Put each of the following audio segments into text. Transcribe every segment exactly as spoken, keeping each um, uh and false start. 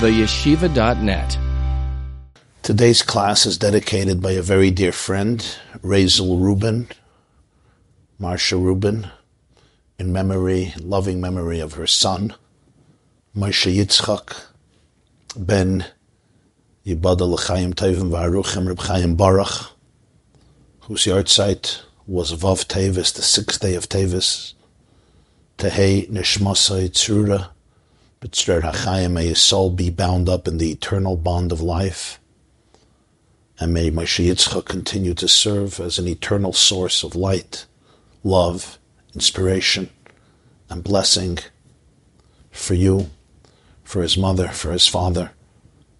the yeshiva dot net. Today's class is dedicated by a very dear friend, Razel Rubin, Marsha Rubin, in memory, loving memory of her son, Moshe Yitzchak, ben Yibada l'chaim Tevim v'aruchim Reb Chaim Baruch, whose yard site was Vav Tevis, the sixth day of Tevis, Tehei Nishmasai Tzura, B'tzrer HaChaim, may his soul be bound up in the eternal bond of life, and may Moshe Yitzchak continue to serve as an eternal source of light, love, inspiration, and blessing for you, for his mother, for his father,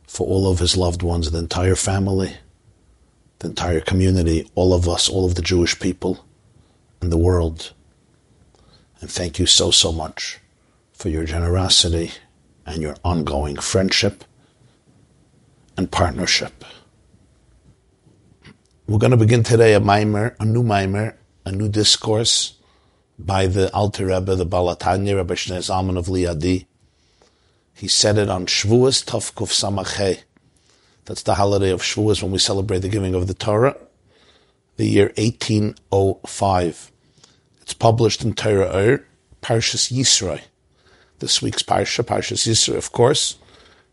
for all of his loved ones, the entire family, the entire community, all of us, all of the Jewish people, and the world. And thank you so, so much for your generosity and your ongoing friendship and partnership. We're going to begin today a maimer, a new maimer, a new discourse by the Alter Rebbe, the Baal Tanya, Rebbe Shnei Zalman of Liadi. He said it on Shavuos Tov Kuf Samachei. That's the holiday of Shavuos when we celebrate the giving of the Torah, the year eighteen oh five. It's published in Torah Or, Parshas Yisro. This week's Parsha, Parshas Yisro, of course,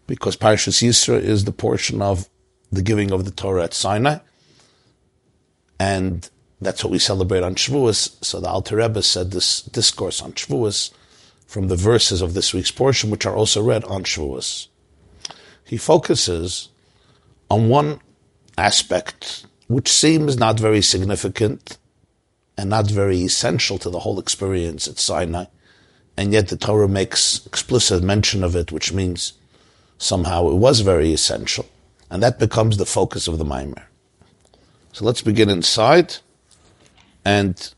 because Parshas Yisro is the portion of the giving of the Torah at Sinai. And that's what we celebrate on Shavuos. So the Alter Rebbe said this discourse on Shavuos from the verses of this week's portion, which are also read on Shavuos. He focuses on one aspect which seems not very significant and not very essential to the whole experience at Sinai, and yet the Torah makes explicit mention of it, which means somehow it was very essential, and that becomes the focus of the Maimer. So let's begin inside, and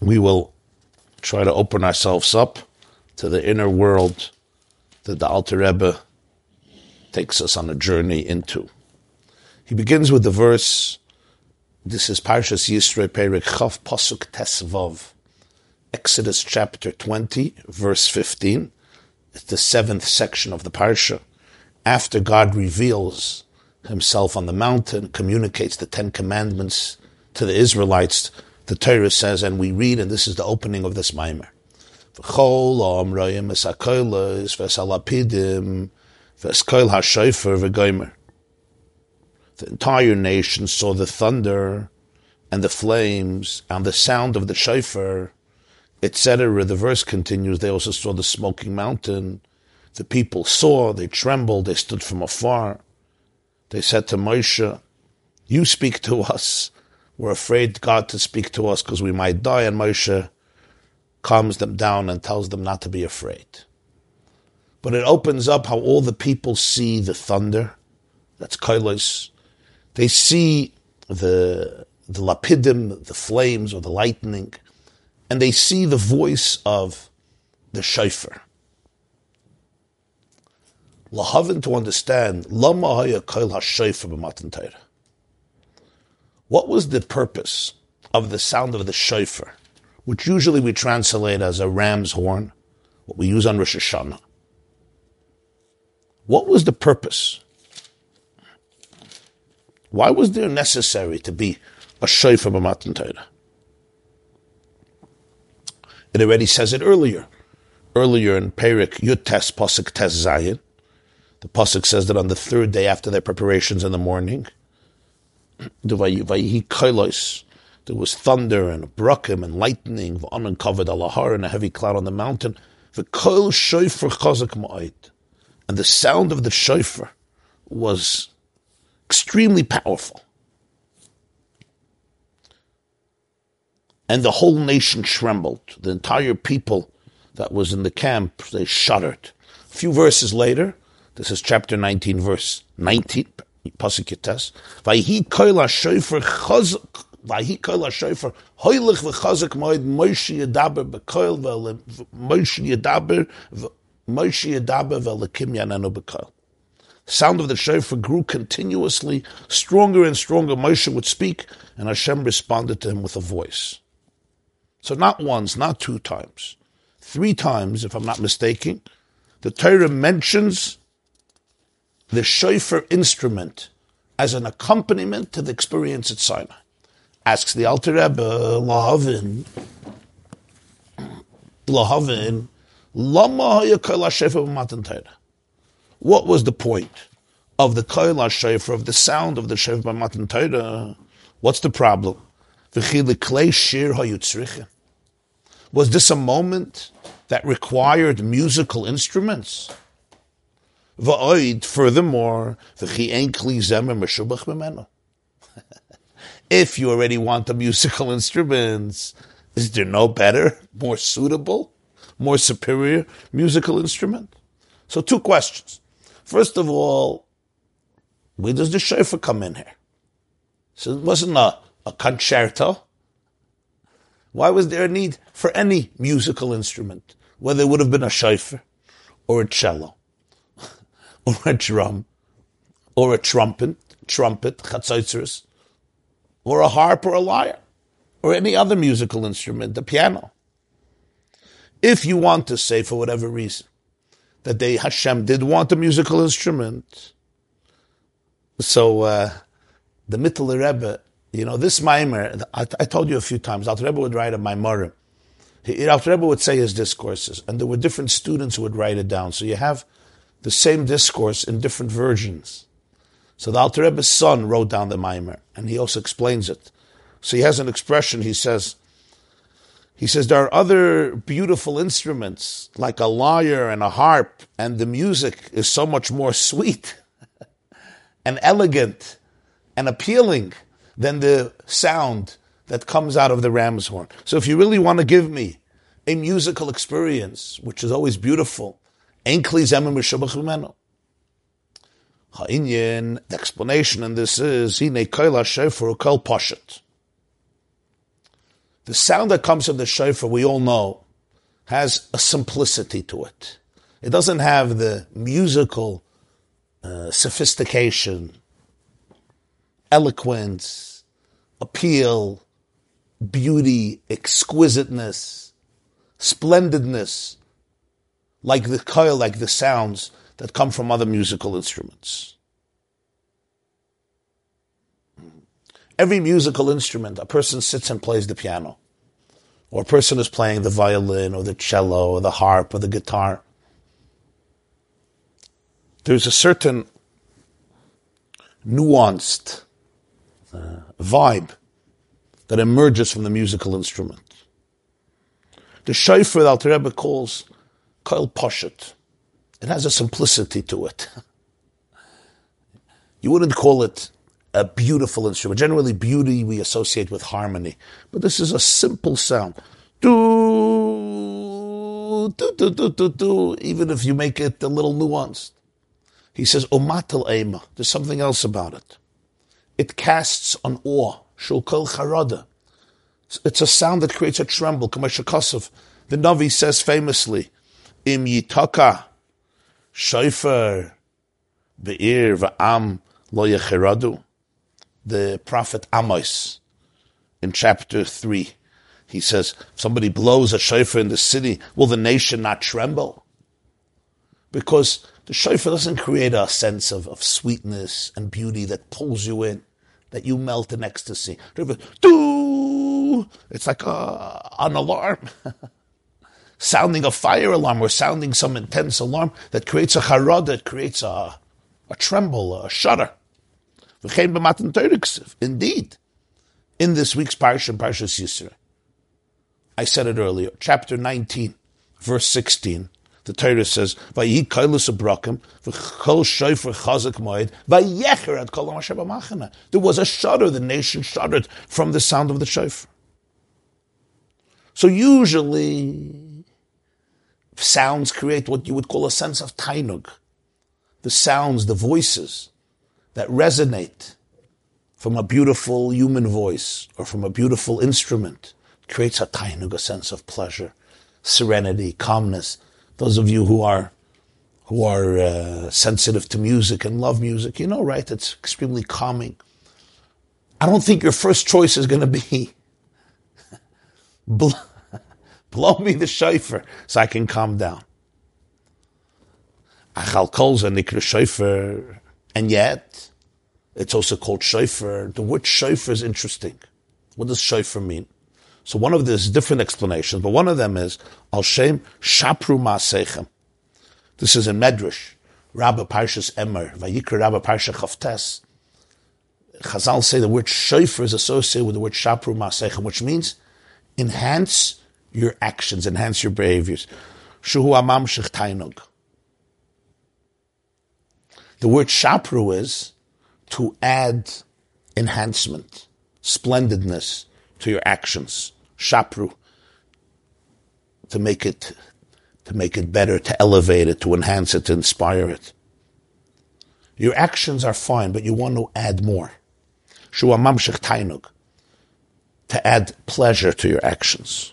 we will try to open ourselves up to the inner world that the Alter Rebbe takes us on a journey into. He begins with the verse, this is Parshas Yisro, Perek Chav, Pasuk Tes Vav, Exodus chapter twenty, verse fifteen. It's the seventh section of the Parsha. After God reveals himself on the mountain, communicates the Ten Commandments to the Israelites, the Torah says, and we read, and this is the opening of this Maimer. V'chol ha'amroim es ha'kolos v'es ha'lapidim v'es kol ha'shofar v'gomer. The entire nation saw the thunder and the flames and the sound of the shofar, et cetera. The verse continues, they also saw the smoking mountain. The people saw, they trembled, they stood from afar. They said to Moshe, you speak to us. We're afraid God to speak to us because we might die. And Moshe calms them down and tells them not to be afraid. But it opens up how all the people see the thunder. That's kolos. They see the, the lapidim, the flames or the lightning, and they see the voice of the shofar. Lahavin to understand, lama haya kol hashofar b'matan Torah. What was the purpose of the sound of the shofar, which usually we translate as a ram's horn, what we use on Rosh Hashanah? What was the purpose? Why was there necessary to be a shofar b'matan Torah? It already says it earlier. Earlier in Perek Yutes, Pasuk Tes Zayin, the Pasuk says that on the third day after their preparations in the morning, there was thunder and brakim and lightning, and a heavy cloud on the mountain, and the sound of the shofar was extremely powerful. And the whole nation trembled. The entire people that was in the camp, they shuddered. A few verses later, this is chapter nineteen, verse nineteen, Pasuk Yites, Vayhi kol hashofar chazak, Vayhi kol hashofar hoilech v'chazak moed, Moshe yedaber b'kol v'el, Moshe yedaber, Moshe yedaber v'elekim yanenu b'kol. Sound of the shofar grew continuously, stronger and stronger. Moshe would speak, and Hashem responded to him with a voice. So not once, not two times. Three times, if I'm not mistaken, the Torah mentions the shofar instrument as an accompaniment to the experience at Sinai. Asks the Alter Rebbe, Lahavin, Lahavin, Lama haya kol ha-shofar b'matan Torah. What was the point of the kol ha-shofar, of the sound of the shofar b'matan Torah? What's the problem? Was this a moment that required musical instruments? Furthermore, if you already want the musical instruments, is there no better, more suitable, more superior musical instrument? So two questions. First of all, where does the shofar come in here? So it wasn't a, a concerto. Why was there a need for any musical instrument, whether it would have been a shofar or a cello or a drum or a trumpet, trumpet, chatzotzeres, or a harp or a lyre or any other musical instrument, the piano? If you want to say, for whatever reason, that they, Hashem did want a musical instrument, so uh, the Mittler Rebbe, you know, this Maimer, I, I told you a few times, Alter Rebbe would write a Maimer. Alter Rebbe would say his discourses, and there were different students who would write it down. So you have the same discourse in different versions. So the Alter Rebbe's son wrote down the Maimer, and he also explains it. So he has an expression, he says, he says, there are other beautiful instruments, like a lyre and a harp, and the music is so much more sweet and elegant and appealing than the sound that comes out of the ram's horn. So if you really want to give me a musical experience, which is always beautiful, the explanation in this is, the sound that comes from the shofar, we all know, has a simplicity to it. It doesn't have the musical uh, sophistication, eloquence, appeal, beauty, exquisiteness, splendidness, like the kol, like the sounds that come from other musical instruments. Every musical instrument, a person sits and plays the piano, or a person is playing the violin, or the cello, or the harp, or the guitar. There's a certain nuanced Uh, vibe that emerges from the musical instrument. The shofar that Alter Rebbe calls kol poshet. It has a simplicity to it. You wouldn't call it a beautiful instrument. Generally, beauty we associate with harmony, but this is a simple sound. Do, do, do, do, do, do, even if you make it a little nuanced. He says, Omatel Eima. There's something else about it. It casts an awe. Shulkal charada. It's a sound that creates a tremble. The Navi says famously, Im yitaka shofar be'ir va'am lo yechiradu. The prophet Amos, in chapter three, he says, if somebody blows a shofar in the city, will the nation not tremble? Because the shofar doesn't create a sense of, of sweetness and beauty that pulls you in, that you melt in ecstasy. It's like a, an alarm. Sounding a fire alarm or sounding some intense alarm that creates a charada, that creates a, a tremble, a shudder. Indeed, in this week's Parsha, Parshas Yisro, I said it earlier, chapter nineteen, verse sixteen, the Torah says, there was a shudder, the nation shuddered from the sound of the shofar. So usually, sounds create what you would call a sense of tainug. The sounds, the voices that resonate from a beautiful human voice or from a beautiful instrument creates a tainug, a sense of pleasure, serenity, calmness. Those of you who are who are uh, sensitive to music and love music, you know, right? It's extremely calming. I don't think your first choice is going to be blow, blow me the shofar so I can calm down. Achal kolza nikra shofar, and yet it's also called shofar. The word shofar is interesting. What does shofar mean? So one of these different explanations, but one of them is al shem shapru ma'aseichem. This is in Medrash, Rabbah Parshas Emer, Vayikra Rabbah Parshas Chavtes. Chazal say the word shofar is associated with the word shapru ma'aseichem, which means enhance your actions, enhance your behaviors. Shuhu amam shech tainog. The word shapru is to add enhancement, splendidness to your actions. Shapru, to make it, to make it better, to elevate it, to enhance it, to inspire it. Your actions are fine, but you want to add more. Shuwa mamshech tainug, to add pleasure to your actions.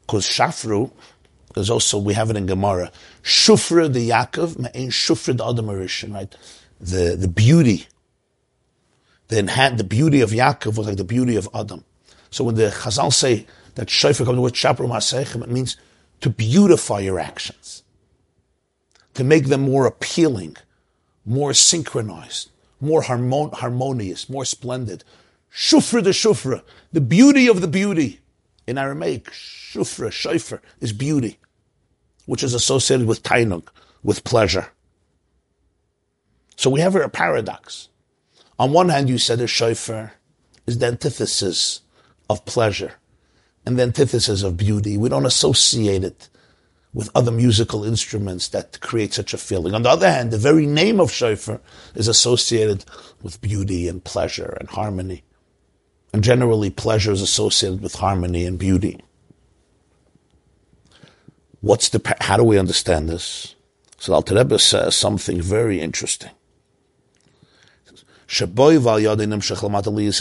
Because shafru, there's also, we have it in Gemara, shufra the Yaakov, ma'ein shufra the Adam Arishin, right? The, the beauty, the enhan- the beauty of Yaakov was like the beauty of Adam. So when the Chazal say that shofar comes with shapru ma'aseichem, it means to beautify your actions, to make them more appealing, more synchronized, more harmon- harmonious, more splendid. Shufra the shufra, the beauty of the beauty. In Aramaic, shufra, shofar, is beauty, which is associated with tainug, with pleasure. So we have here a paradox. On one hand, you said a shofar is the antithesis of pleasure and the antithesis of beauty. We don't associate it with other musical instruments that create such a feeling. On the other hand, the very name of shofar is associated with beauty and pleasure and harmony. And generally, pleasure is associated with harmony and beauty. What's the? How do we understand this? So Alter Rebbe says something very interesting. And actually, the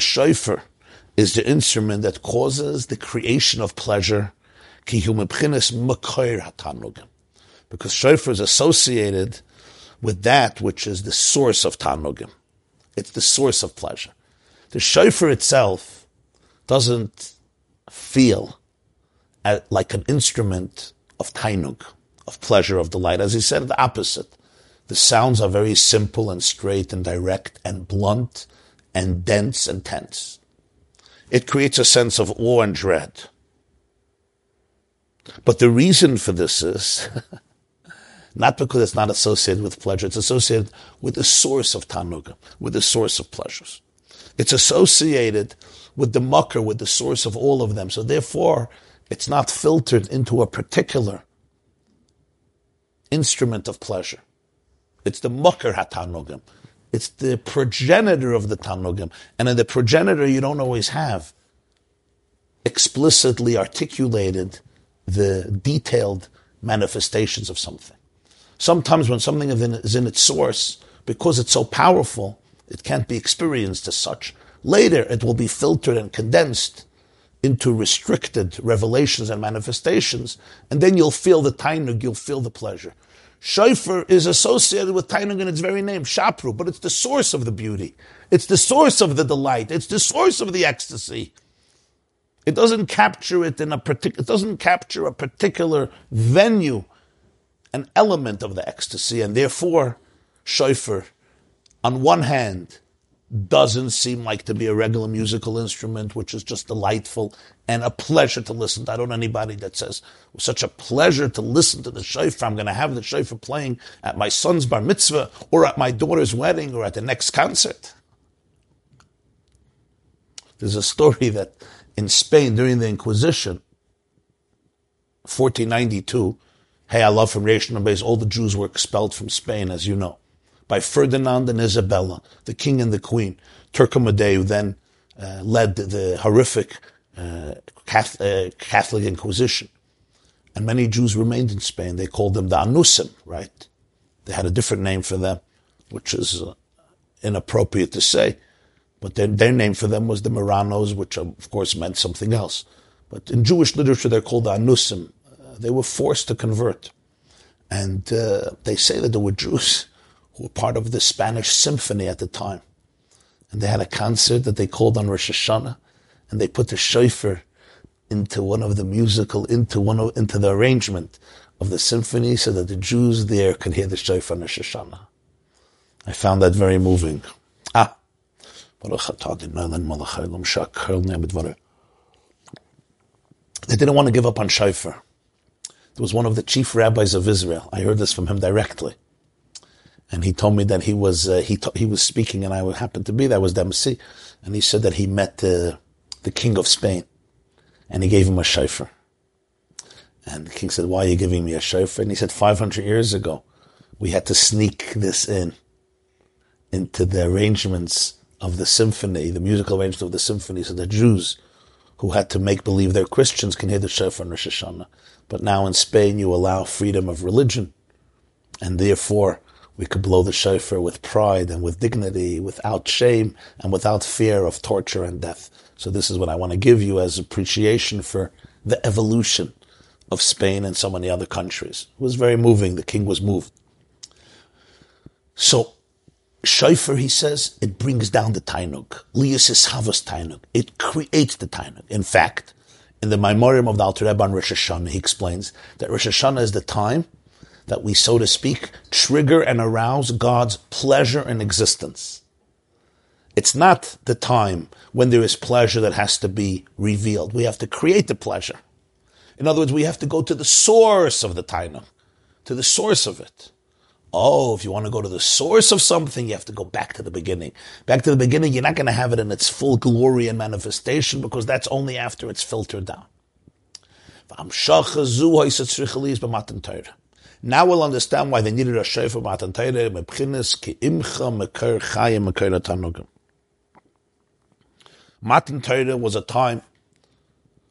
shofar is the instrument that causes the creation of pleasure, because shofar is associated with that which is the source of tanugim. It's the source of pleasure. The shofar itself doesn't feel like an instrument of tainug, of pleasure, of delight. As he said, the opposite. The sounds are very simple and straight and direct and blunt and dense and tense. It creates a sense of awe and dread. But the reason for this is not because it's not associated with pleasure. It's associated with the source of tanugah, with the source of pleasures. It's associated with the makar, with the source of all of them. So therefore, it's not filtered into a particular instrument of pleasure. It's the makar hatanugim. It's the progenitor of the tanugim. And in the progenitor, you don't always have explicitly articulated the detailed manifestations of something. Sometimes when something is in its source, because it's so powerful, it can't be experienced as such. Later, it will be filtered and condensed into restricted revelations and manifestations, and then you'll feel the tainug, you'll feel the pleasure. Shofar is associated with tainug in its very name, shapru, but it's the source of the beauty. It's the source of the delight. It's the source of the ecstasy. It doesn't capture it in a particular, it doesn't capture a particular venue, an element of the ecstasy, and therefore, shofar, on one hand, doesn't seem like to be a regular musical instrument, which is just delightful and a pleasure to listen to. I don't know anybody that says, it was such a pleasure to listen to the shofar. I'm going to have the shofar playing at my son's bar mitzvah or at my daughter's wedding or at the next concert. There's a story that in Spain during the Inquisition, fourteen ninety-two, hey, I love from Rishon Beis, all the Jews were expelled from Spain, as you know, by Ferdinand and Isabella, the king and the queen. Turcomadeu, who then uh, led the horrific uh, Catholic, uh, Catholic Inquisition. And many Jews remained in Spain. They called them the Anusim, right? They had a different name for them, which is uh, inappropriate to say. But their, their name for them was the Muranos, which of course meant something else. But in Jewish literature, they're called the Anusim. Uh, they were forced to convert. And uh, they say that there were Jews who were part of the Spanish symphony at the time. And they had a concert that they called on Rosh Hashanah, and they put the shofar into one of the musical, into one of, into the arrangement of the symphony so that the Jews there could hear the shofar Rosh Hashanah. I found that very moving. Ah. They didn't want to give up on shofar. There was one of the chief rabbis of Israel. I heard this from him directly. And he told me that he was, uh, he, he was speaking and I happened to be there. I was the emcee. And he said that he met uh, the king of Spain and he gave him a shofar. And the king said, why are you giving me a shofar? And he said, five hundred years ago, we had to sneak this in into the arrangements of the symphony, the musical arrangement of the symphony, so the Jews who had to make believe they're Christians can hear the shofar on Rosh Hashanah. But now in Spain, you allow freedom of religion. And therefore, we could blow the shofar with pride and with dignity, without shame and without fear of torture and death. So this is what I want to give you as appreciation for the evolution of Spain and so many other countries. It was very moving. The king was moved. So, shofar, he says, it brings down the tainug. Lius is havas tainug. It creates the tainug. In fact, in the Maimorim of the Alter Rebbe on Rosh Hashanah, he explains that Rosh Hashanah is the time that we, so to speak, trigger and arouse God's pleasure in existence. It's not the time when there is pleasure that has to be revealed. We have to create the pleasure. In other words, we have to go to the source of the tainug, to the source of it. Oh, if you want to go to the source of something, you have to go back to the beginning. Back to the beginning, you're not going to have it in its full glory and manifestation because that's only after it's filtered down. Now we'll understand why they needed a shofar Matan Torah. Matan Torah was a time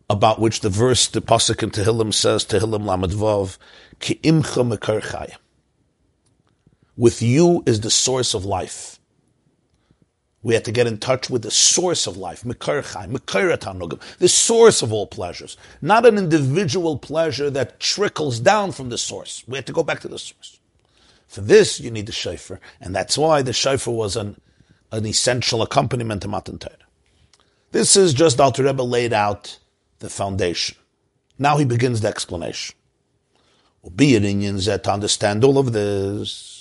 about which the verse, the pasuk in Tehillim says, Tehillim Lamed Vav, Ki Imcha Mekar Chayim. With you is the source of life. We have to get in touch with the source of life, the source of all pleasures, not an individual pleasure that trickles down from the source. We have to go back to the source. For this, you need the shofar, and that's why the shofar was an, an essential accompaniment to Matan Torah. This is just Alter Rebbe laid out the foundation. Now he begins the explanation. Be it in Yinzeh to understand all of this.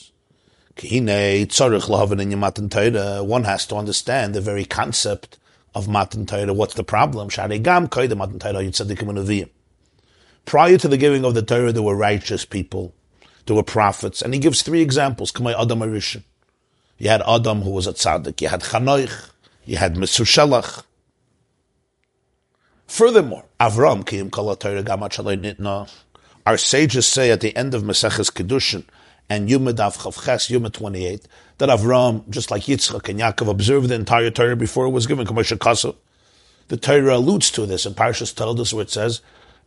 One has to understand the very concept of Matan Torah. What's the problem? Prior to the giving of the Torah, there were righteous people, there were prophets, and he gives three examples. You had Adam, who was a tzaddik. You had Chanoich. You had Mesushalach. Furthermore, Avram kiyum kol haTorah gam ad shelo nitna. Our sages say at the end of Maseches Kedushin and Yomid Av Chav Ches, Yomid twenty-eight, that Avram, just like Yitzchak and Yaakov, observed the entire Torah before it was given. The Torah alludes to this in Parshas Yisro, where it says,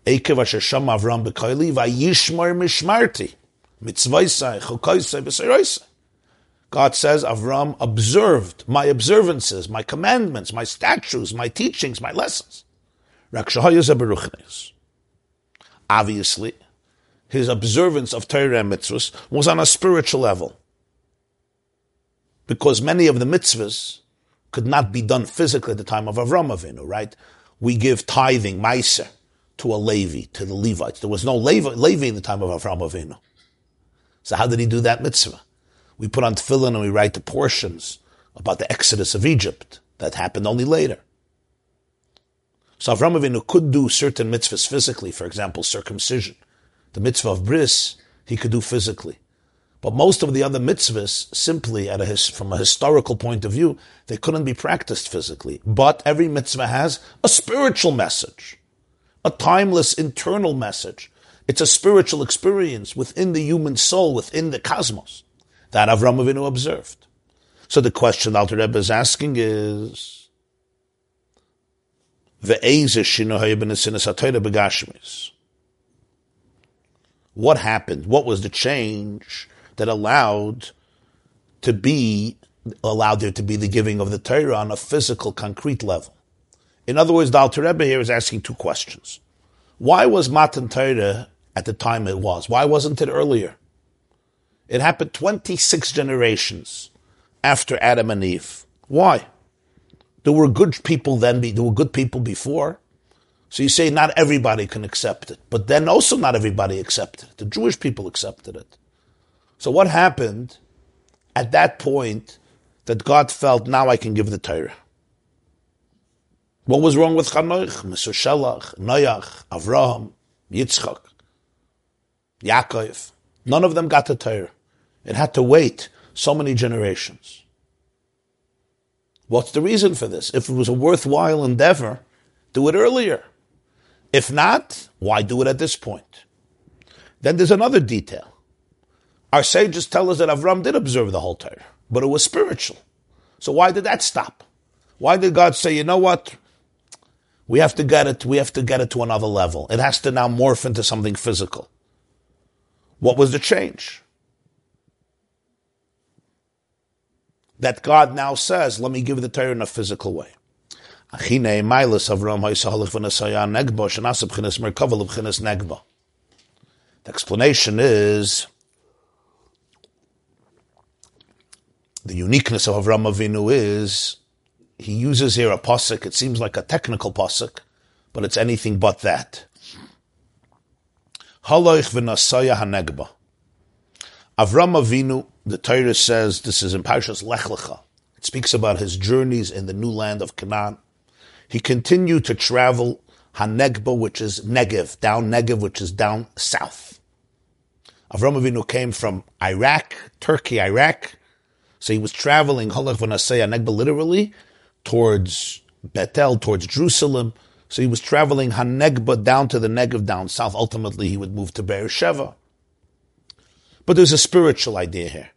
"Eikev asher shama Avram b'koili vayishmar mishmarti mitzvaysai chokaysai v'seiraysai." God says, Avram observed my observances, my commandments, my statutes, my teachings, my lessons. Rak shehayazeh beruchnis. Obviously, his observance of Torah and mitzvahs was on a spiritual level, because many of the mitzvahs could not be done physically at the time of Avraham Avinu, right? We give tithing, ma'aser, to a Levi, to the Levites. There was no Levi, Levi in the time of Avraham Avinu. So how did he do that mitzvah? We put on tefillin and we write the portions about the Exodus of Egypt that happened only later. So Avraham Avinu could do certain mitzvahs physically, for example, circumcision. The mitzvah of bris, he could do physically. But most of the other mitzvahs, simply at a his, from a historical point of view, they couldn't be practiced physically. But every mitzvah has a spiritual message, a timeless internal message. It's a spiritual experience within the human soul, within the cosmos, that Avraham Avinu observed. So the question the Alter Rebbe is asking is, what happened? What was the change that allowed to be allowed there to be the giving of the Torah on a physical, concrete level? In other words, the Alter Rebbe here is asking two questions. Why was Matan Torah at the time it was? Why wasn't it earlier? It happened twenty-six generations after Adam and Eve. Why? There were good people then, there were good people before. So you say not everybody can accept it. But then also not everybody accepted it. The Jewish people accepted it. So what happened at that point that God felt, now I can give the Torah? What was wrong with Chanoich, Mesushalach, Noach, Avraham, Yitzchak, Yaakov? None of them got the Torah. It had to wait so many generations. What's the reason for this? If it was a worthwhile endeavor, do it earlier. If not, why do it at this point? Then there's another detail. Our sages tell us that Avram did observe the whole Torah, but it was spiritual. So why did that stop? Why did God say, you know what? We have to get it, we have to get it to another level. It has to now morph into something physical. What was the change? That God now says, let me give the Torah in a physical way. The explanation is the uniqueness of Avraham Avinu is he uses here a pasuk. It seems like a technical pasuk, but it's anything but that. Avram Avinu, the Torah says, this is in Parshas Lech Lecha. It speaks about his journeys in the new land of Canaan. He continued to travel HaNegba, which is Negev, down Negev, which is down south. Avram Avinu came from Iraq, Turkey, Iraq. So he was traveling, Halach v'nasei HaNegba, literally, towards Bethel, towards Jerusalem. So he was traveling HaNegba down to the Negev, down south. Ultimately, he would move to Beersheva. But there's a spiritual idea here.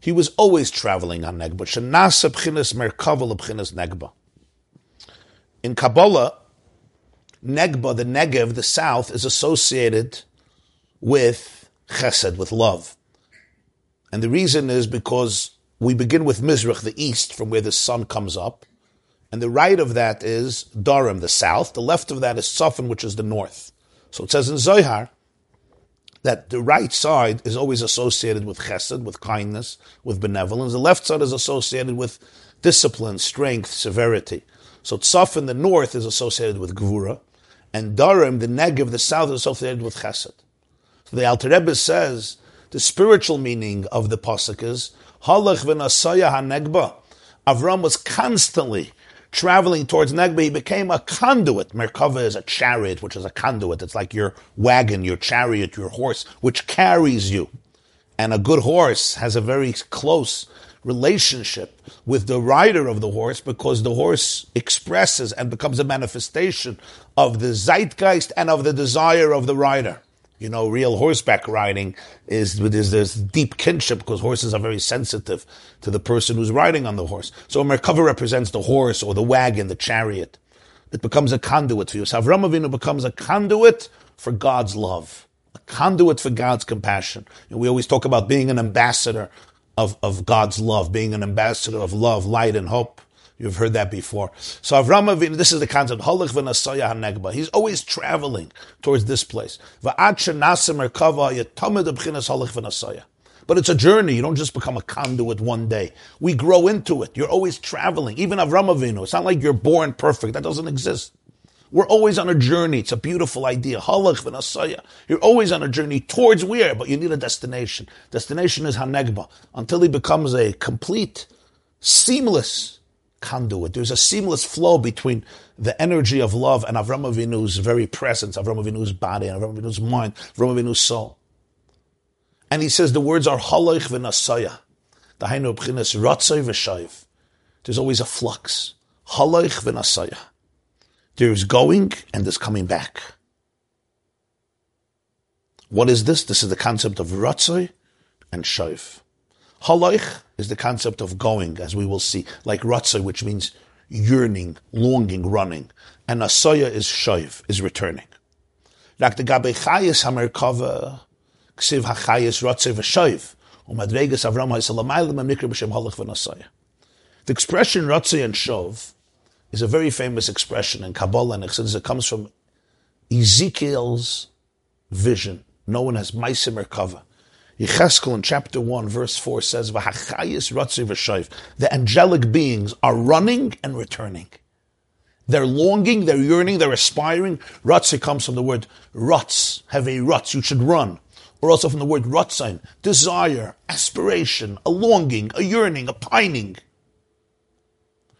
He was always traveling on Negba. Shenasa b'chinas Merkava l'b'chinas Negba. In Kabbalah, Negba, the Negev, the south, is associated with chesed, with love. And the reason is because we begin with Mizrach, the east, from where the sun comes up. And the right of that is Darim, the south. The left of that is Tzafon, which is the north. So it says in Zohar that the right side is always associated with chesed, with kindness, with benevolence. The left side is associated with discipline, strength, severity. So Tzaf in the north is associated with Gvura, and Darim, the Negev, the south, is associated with chesed. So the Alter Rebbe says the spiritual meaning of the pasuk is, Halach v'nasaya ha-Negba. Avram was constantly traveling towards Negba. He became a conduit. Merkava is a chariot, which is a conduit. It's like your wagon, your chariot, your horse, which carries you. And a good horse has a very close relationship with the rider of the horse, because the horse expresses and becomes a manifestation of the zeitgeist and of the desire of the rider. You know, real horseback riding is, is there's deep kinship, because horses are very sensitive to the person who's riding on the horse. So a Merkava represents the horse or the wagon, the chariot. It becomes a conduit for you. So Avram Avinu becomes a conduit for God's love, a conduit for God's compassion. And we always talk about being an ambassador of, of God's love, being an ambassador of love, light, and hope. You've heard that before. So Avram Avinu, this is the concept, Halach v'nasaya ha-Negba. He's always traveling towards this place. V'ad she'nasa merkava yetamed b'chinas halach v'nasaya. But it's a journey. You don't just become a conduit one day. We grow into it. You're always traveling. Even Avram Avinu, it's not like you're born perfect. That doesn't exist. We're always on a journey. It's a beautiful idea. Halach v'nasaya. You're always on a journey towards where? But you need a destination. Destination is ha-Negba. Until he becomes a complete, seamless conduit. There's a seamless flow between the energy of love and Avram Avinu's very presence, Avram Avinu's body, Avram Avinu's mind, Avram Avinu's soul. And he says the words are halach v'nasaya. Dahainu b'chinas ratzay v'shayv. There's always a flux. Halach v'nasaya. There's going and there's coming back. What is this? This is the concept of ratzay and shayv. Halach is the concept of going, as we will see, like ratzay, which means yearning, longing, running. And nasaya is shayv, is returning. Like the gabei chayis hamerkava, ksiv hachayis ratzay v'shayv, umadregas avram ha'isalamaylam amikra b'shem halach v'nasaya. The expression ratzay and shayv is a very famous expression in Kabbalah and Exodus. It comes from Ezekiel's vision, known as ma'aseh merkava. Yecheskel in chapter one, verse four says, "V'hachayis ratziv v'shayv." The angelic beings are running and returning. They're longing, they're yearning, they're aspiring. Ratz, it comes from the word ratz, have a ratz, you should run. Or also from the word ratzain, desire, aspiration, a longing, a yearning, a pining.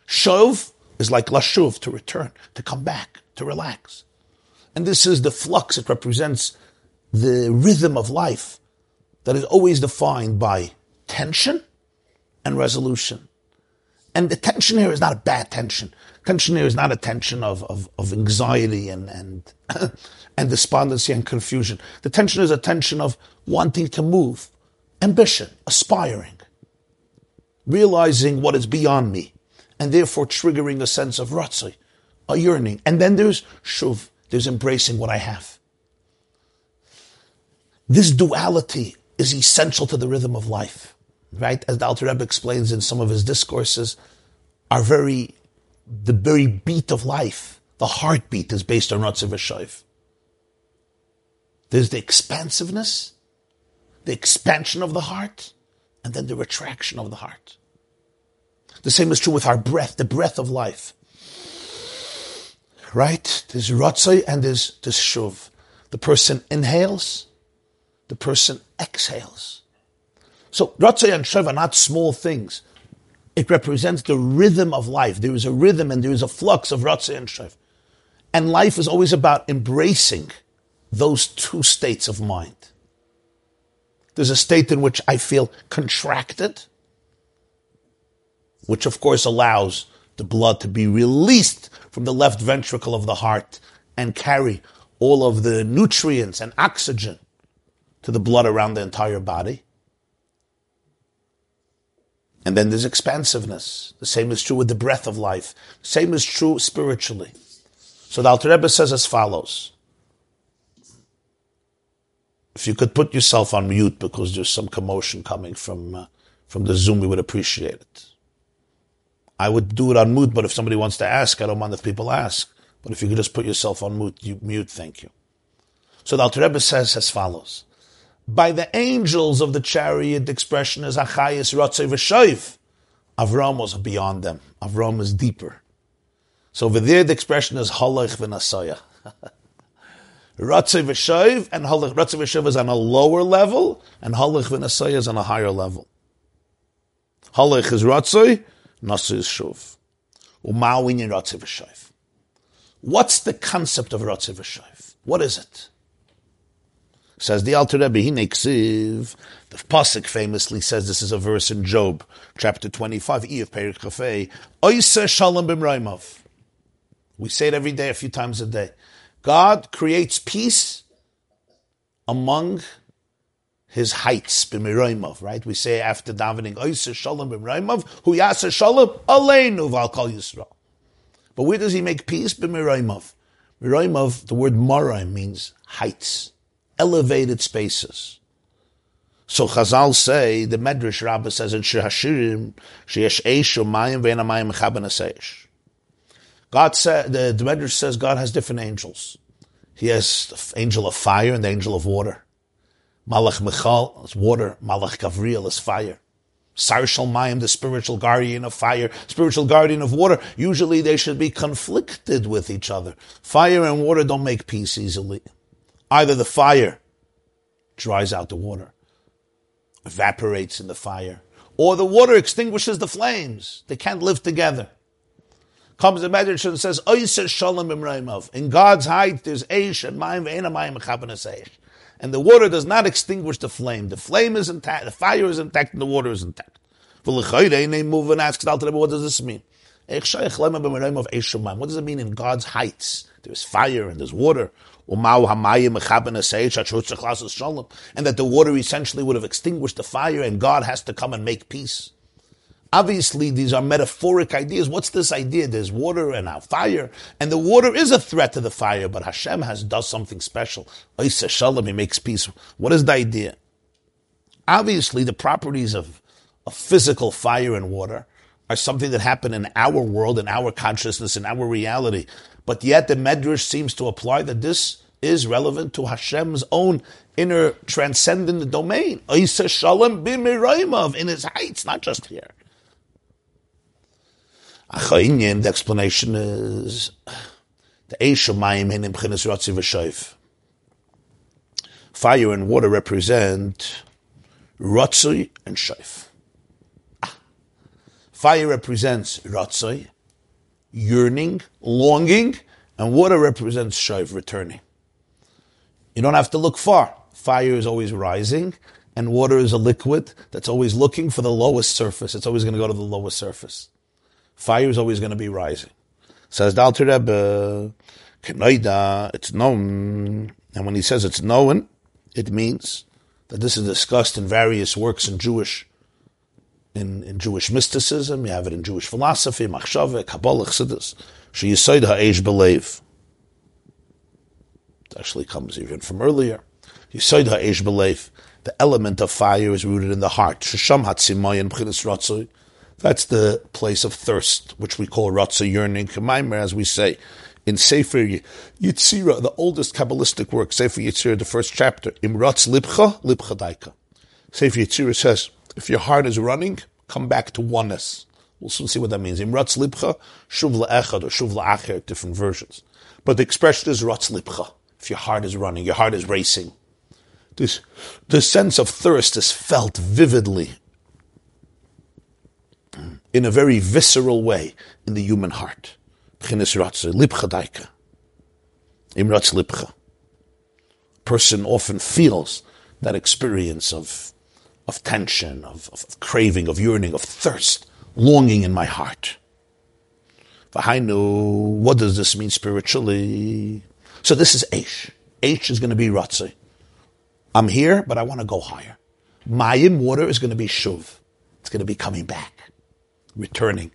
Shov is like lashuv, to return, to come back, to relax. And this is the flux, it represents the rhythm of life that is always defined by tension and resolution. And the tension here is not a bad tension. Tension here is not a tension of, of, of anxiety and, and, and despondency and confusion. The tension is a tension of wanting to move, ambition, aspiring, realizing what is beyond me, and therefore triggering a sense of ratzai, a yearning. And then there's shuv, there's embracing what I have. This duality is essential to the rhythm of life. Right, as the Alter Rebbe explains in some of his discourses, are very the very beat of life, the heartbeat is based on Ratzav V'Shoiv. There's the expansiveness, the expansion of the heart, and then the retraction of the heart. The same is true with our breath, the breath of life. Right, there's Ratzav and there's this Shuv. The person inhales, the person exhales. So, Ratzai and Shuv are not small things. It represents the rhythm of life. There is a rhythm and there is a flux of Ratzai and Shuv. And life is always about embracing those two states of mind. There's a state in which I feel contracted, which of course allows the blood to be released from the left ventricle of the heart and carry all of the nutrients and oxygen to the blood around the entire body. And then there's expansiveness. The same is true with the breath of life. The same is true spiritually. So the Alter Rebbe says as follows. If you could put yourself on mute because there's some commotion coming from uh, from the Zoom, we would appreciate it. I would do it on mute, but if somebody wants to ask, I don't mind if people ask. But if you could just put yourself on mute, you, mute, thank you. So the Alter Rebbe says as follows. By the angels of the chariot, the expression is Achayis Ratzei V'Shoiv. Avram was beyond them. Avram is deeper. So over there, the expression is Halach V'Nasaya. Ratzei V'Shoiv and Halach Ratzei V'Shoiv is on a lower level, and Halach V'Nasaya is on a higher level. Halach is Ratzei, Nasai is Shuv. Umawin in Ratzei V'Shoiv. What's the concept of Ratzei V'Shoiv? What is it? Says the Alter Rebbe, Hine Ksiv. The Pasuk famously says, this is a verse in Job, chapter twenty-five, E of Perik Chafei, Oiseh Shalom B'Mraimov. We say it every day, a few times a day. God creates peace among his heights, B'Mraimov, right? We say after davening, Oiseh Shalom B'Mraimov, Hu Yaseh Shalom Aleinu V'Alkal Yisrael. But where does he make peace? B'Mraimov. B'Mraimov, the word Maraim means heights. Elevated spaces. So Chazal say, the Medrash Rabbah says in Shir Hashirim, Sheyesh Eish Umayim Ve'en Amayim Chaben Aseish. God said, the, the Medrash says God has different angels. He has the angel of fire and the angel of water. Malach Michal is water, Malach Gavriel is fire. Sar Shal Mayim, the spiritual guardian of fire, spiritual guardian of water. Usually they should be conflicted with each other. Fire and water don't make peace easily. Either the fire dries out the water, evaporates in the fire, or the water extinguishes the flames. They can't live together. Comes the Medrash and says, Oiseh Shalom B'Mraimov. In God's height, there's Eish and Mayim Ve'en Amayim Chaben Aseish. And the water does not extinguish the flame. The flame is intact, the fire is intact, and the water is intact. V'lechayde, and they move and ask, what does this mean? What does it mean in God's heights? There's fire and there's water. And that the water essentially would have extinguished the fire and God has to come and make peace. Obviously, these are metaphoric ideas. What's this idea? There's water and our fire. And the water is a threat to the fire, but Hashem has does something special. Oiseh Shalom, he makes peace. What is the idea? Obviously, the properties of, of physical fire and water are something that happen in our world, in our consciousness, in our reality. But yet the Medrash seems to apply that this is relevant to Hashem's own inner transcendent domain. Oiseh Shalom B'Mraimov, in his heights, not just here. The explanation is the Eish Mayim Hinim Chines Ratzi V'Shoif. Fire and water represent Ratzoi and Shoif. Fire represents Ratzoi, yearning, longing, and water represents Shoif, returning. You don't have to look far. Fire is always rising, and water is a liquid that's always looking for the lowest surface. It's always going to go to the lowest surface. Fire is always going to be rising. Says the Alter Rebbe, Kenoida, it's known. And when he says it's known, it means that this is discussed in various works in Jewish, in, in Jewish mysticism. You have it in Jewish philosophy, Machshava, Kabbalah, Chassidus. She Yisoid Ha'esh Belev. It actually comes even from earlier. Yisoid Ha'esh Belev. The element of fire is rooted in the heart. Shesham Hatzimoyen B'chinas Ratzoi. That's the place of thirst, which we call Ratzah yearning, K'maimer, as we say, in Sefer Yitzira, the oldest Kabbalistic work, Sefer Yitzira, the first chapter, Im Ratz Libcha, Libcha Daika. Sefer Yitzira says, if your heart is running, come back to oneness. We'll soon see what that means. Im Ratz Libcha, Shuv La'echad, or Shuv La'acher, different versions. But the expression is Ratz Libcha, if your heart is running, your heart is racing. This, this sense of thirst is felt vividly, in a very visceral way, in the human heart. B'chinas ratzah, libcha daika. Im ratz libcha. Person often feels that experience of, of tension, of, of, of craving, of yearning, of thirst, longing in my heart. V'hainu, what does this mean spiritually? So this is Eish. Eish is going to be ratzah. I'm here, but I want to go higher. Mayim, water, is going to be shuv. It's going to be coming back. Returning.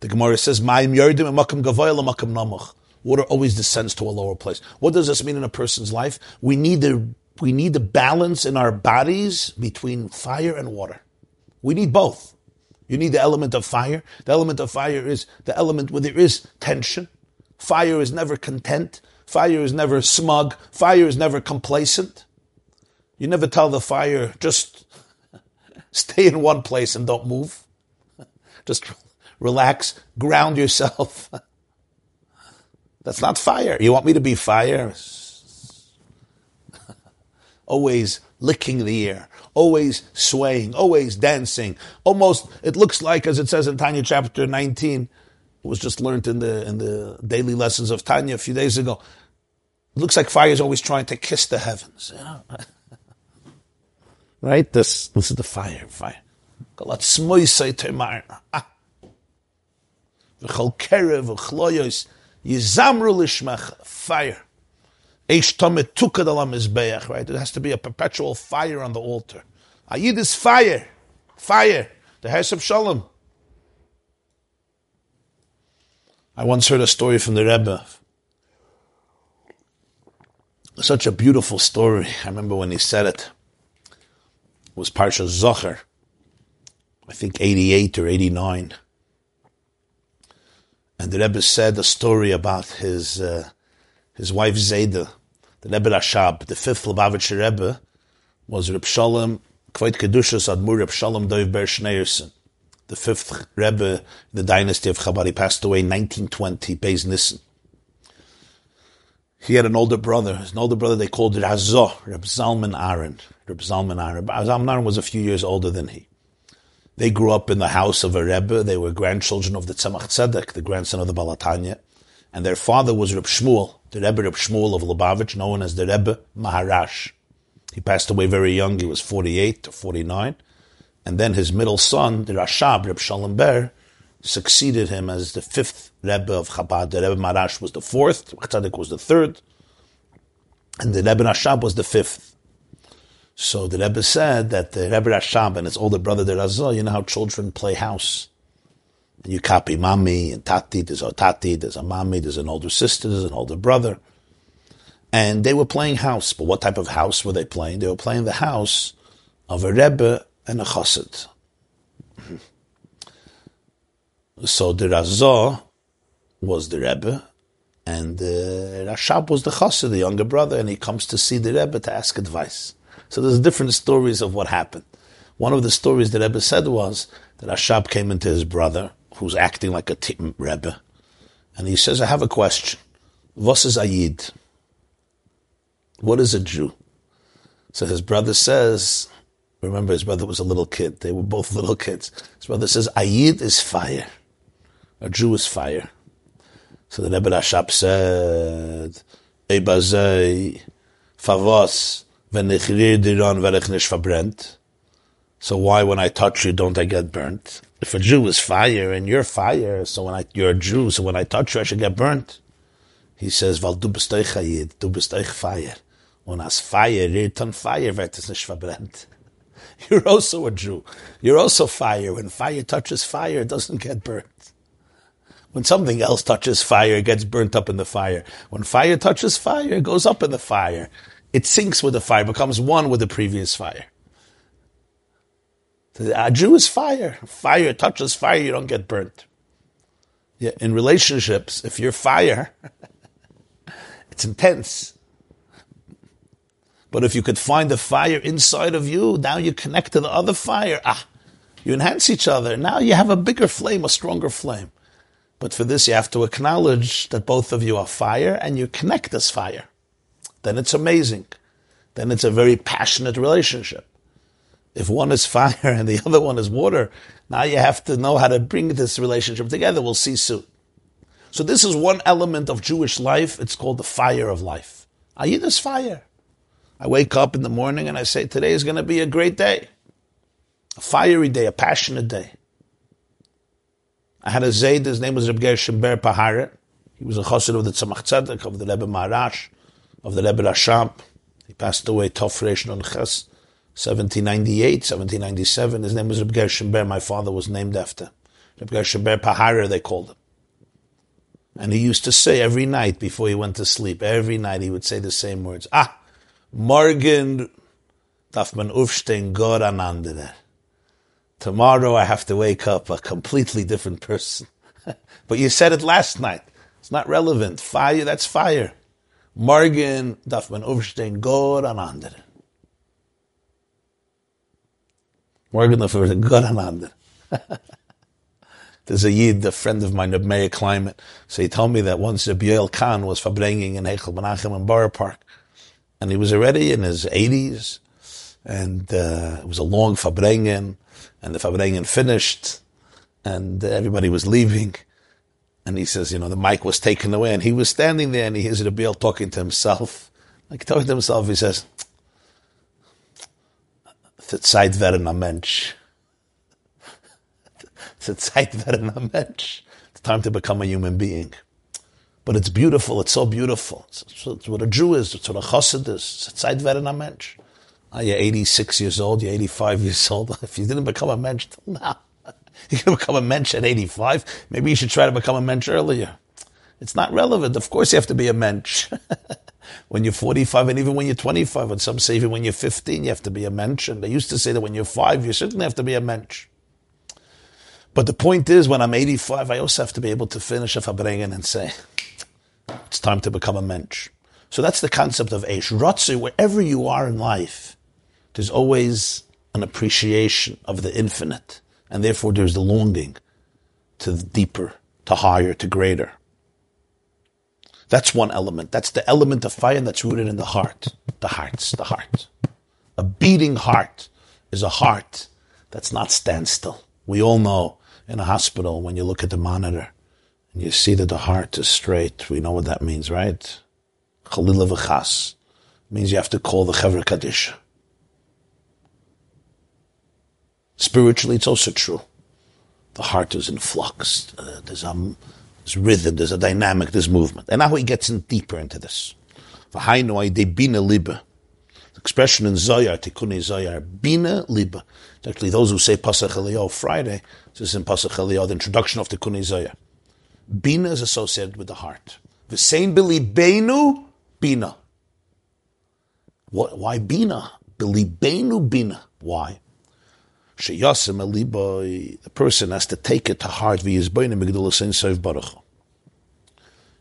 The Gemara says, Mayim yardim and makam gavoy l'makam namuch. Water always descends to a lower place. What does this mean in a person's life? We need the we need the balance in our bodies between fire and water. We need both. You need the element of fire. The element of fire is the element where there is tension. Fire is never content. Fire is never smug. Fire is never complacent. You never tell the fire, just stay in one place and don't move. Just relax, ground yourself. That's not fire. You want me to be fire? Always licking the air, always swaying, always dancing. Almost, it looks like, as it says in Tanya chapter nineteen, it was just learned in the in the daily lessons of Tanya a few days ago. It looks like fire is always trying to kiss the heavens. You know? Right? This this is the fire, fire. Fire. Right? It has to be a perpetual fire on the altar. Ayid is fire. Fire. The house of Shalom. I once heard a story from the Rebbe. Such a beautiful story. I remember when he said it. It was Parshas Zohar. I think eighty-eight or eighty-nine. And the Rebbe said a story about his uh, his wife Zayda, the Rebbe Rashab, the fifth Lubavitcher Rebbe, was Reb Shalom, Kveit Kedushas Admur Reb Shalom Dov Ber Schneerson, the fifth Rebbe in the dynasty of Chabad. He passed away in nineteen twenty, Beis Nissen. He had an older brother. His older brother they called Razo, Reb Zalman Aaron. Reb Zalman Aaron. Reb Zalman Aaron was a few years older than he. They grew up in the house of a Rebbe. They were grandchildren of the Tzemach Tzedek, the grandson of the Baal Tanya. And their father was Reb Shmuel, the Rebbe Reb Shmuel of Lubavitch, known as the Rebbe Maharash. He passed away very young. He was forty-eight or forty-nine. And then his middle son, the Rashab, Reb Shalom Ber, succeeded him as the fifth Rebbe of Chabad. The Rebbe Maharash was the fourth, Tzedek was the third, and the Rebbe Rashab was the fifth. So the Rebbe said that the Rebbe Rashab and his older brother, the Razal, you know how children play house. And you copy mommy and tati, there's a tati, there's a mommy, there's an older sister, there's an older brother. And they were playing house. But what type of house were they playing? They were playing the house of a Rebbe and a chassid. So the Razal was the Rebbe, and the Rashab was the chassid, the younger brother, and he comes to see the Rebbe to ask advice. So there's different stories of what happened. One of the stories that Rebbe said was that Rashab came into his brother, who's acting like a Tikkun Rebbe, and he says, I have a question. Vos is Ayid? What is a Jew? So his brother says, remember his brother was a little kid. They were both little kids. His brother says, Ayid is fire. A Jew is fire. So the Rebbe Rashab said, Ebazei, Favos, Venichir Diron Verechnish Fabrent. So why, when I touch you, don't I get burnt? If a Jew is fire and you're fire, so when I, you're a Jew, so when I touch you, I should get burnt. He says, Val du bist euch Ayid, du bist euch fire. Und as fire, riert on fire, wird es nicht verbrennt. You're also a Jew. You're also fire. When fire touches fire, it doesn't get burnt. When something else touches fire, it gets burnt up in the fire. When fire touches fire, it goes up in the fire. It sinks with the fire, becomes one with the previous fire. A Jew is fire. Fire touches fire, you don't get burnt. Yeah, in relationships, if you're fire, it's intense. But if you could find the fire inside of you, now you connect to the other fire. Ah, you enhance each other. Now you have a bigger flame, a stronger flame. But for this, you have to acknowledge that both of you are fire and you connect as fire. Then it's amazing. Then it's a very passionate relationship. If one is fire and the other one is water, now you have to know how to bring this relationship together. We'll see soon. So this is one element of Jewish life. It's called the fire of life. Ayid is fire. I wake up in the morning and I say, today is going to be a great day. A fiery day, a passionate day. I had a Zayd, his name was Reb Gershimber Pahare. He was a chassid of the Tzemach Tzedek, of the Rebbe Maharash, of the Rebbe Rashab. He passed away, Tov Reish Nun Ches, seventeen ninety-eight, seventeen ninety-seven. His name was Reb Gershimber, my father was named after. Reb Gershimber Pahare, they called him. And he used to say every night before he went to sleep, every night he would say the same words. Ah! Morgen darf man aufstehen gar ein anderer. Tomorrow I have to wake up a completely different person. But you said it last night. It's not relevant. Fire, that's fire. Morgen darf man aufstehen gar ein anderer. Morgen darf man aufstehen gar ein anderer. There's a Yid, a friend of mine, of Meir Climate. So he told me that once Reb Yoel Kahn was verbringing in Heichel Menachem in Borough Park. And he was already in his eighties, and uh, it was a long Fabrengen, and the Fabrengen finished, and uh, everybody was leaving. And he says, you know, the mic was taken away, and he was standing there, and he hears Rebbe Yoel talking to himself. Like talking to himself, he says, The Zeit werden ein Mensch. The Zeit werden ein Mensch. It's time to become a human being. But it's beautiful. It's so beautiful. It's, it's, it's what a Jew is. It's what a Chassid is. It's Zeit werden ein Mensch. Ah, you're eighty-six years old. You're eighty-five years old. If you didn't become a mensch till now, you're going to become a mensch at eighty-five. Maybe you should try to become a mensch earlier. It's not relevant. Of course you have to be a mensch. When you're forty-five and even when you're twenty-five. And some say even when you're fifteen, you have to be a mensch. And they used to say that when you're five, you certainly have to be a mensch. But the point is, when I'm eighty-five, I also have to be able to finish a Fabrengen and say, it's time to become a mensch. So that's the concept of Eish. Ratzu, wherever you are in life, there's always an appreciation of the infinite. And therefore there's the longing to the deeper, to higher, to greater. That's one element. That's the element of fire that's rooted in the heart. The hearts, the heart. A beating heart is a heart that's not standstill. We all know in a hospital when you look at the monitor, you see that the heart is straight. We know what that means, right? Chalila v'chas. Means you have to call the Chevra Kaddish. Spiritually, it's also true. The heart is in flux. Uh, there's, um, there's rhythm, there's a dynamic, there's movement. And now he gets in deeper into this. V'hainoi de bina liba. The expression in Zoyar, Tikkuni Zoyar, bina liba. Actually, those who say Pasach Eliyot Friday, this is in Pasach Eliyot, the introduction of Tikkuni Zoyar. Bina is associated with the heart. V'sein b'libeinu bina. What, why bina? B'libeinu bina. Why? She'yasem eliboi. The person has to take it to heart v'yizbeinu migdolus ein sof baruch hu,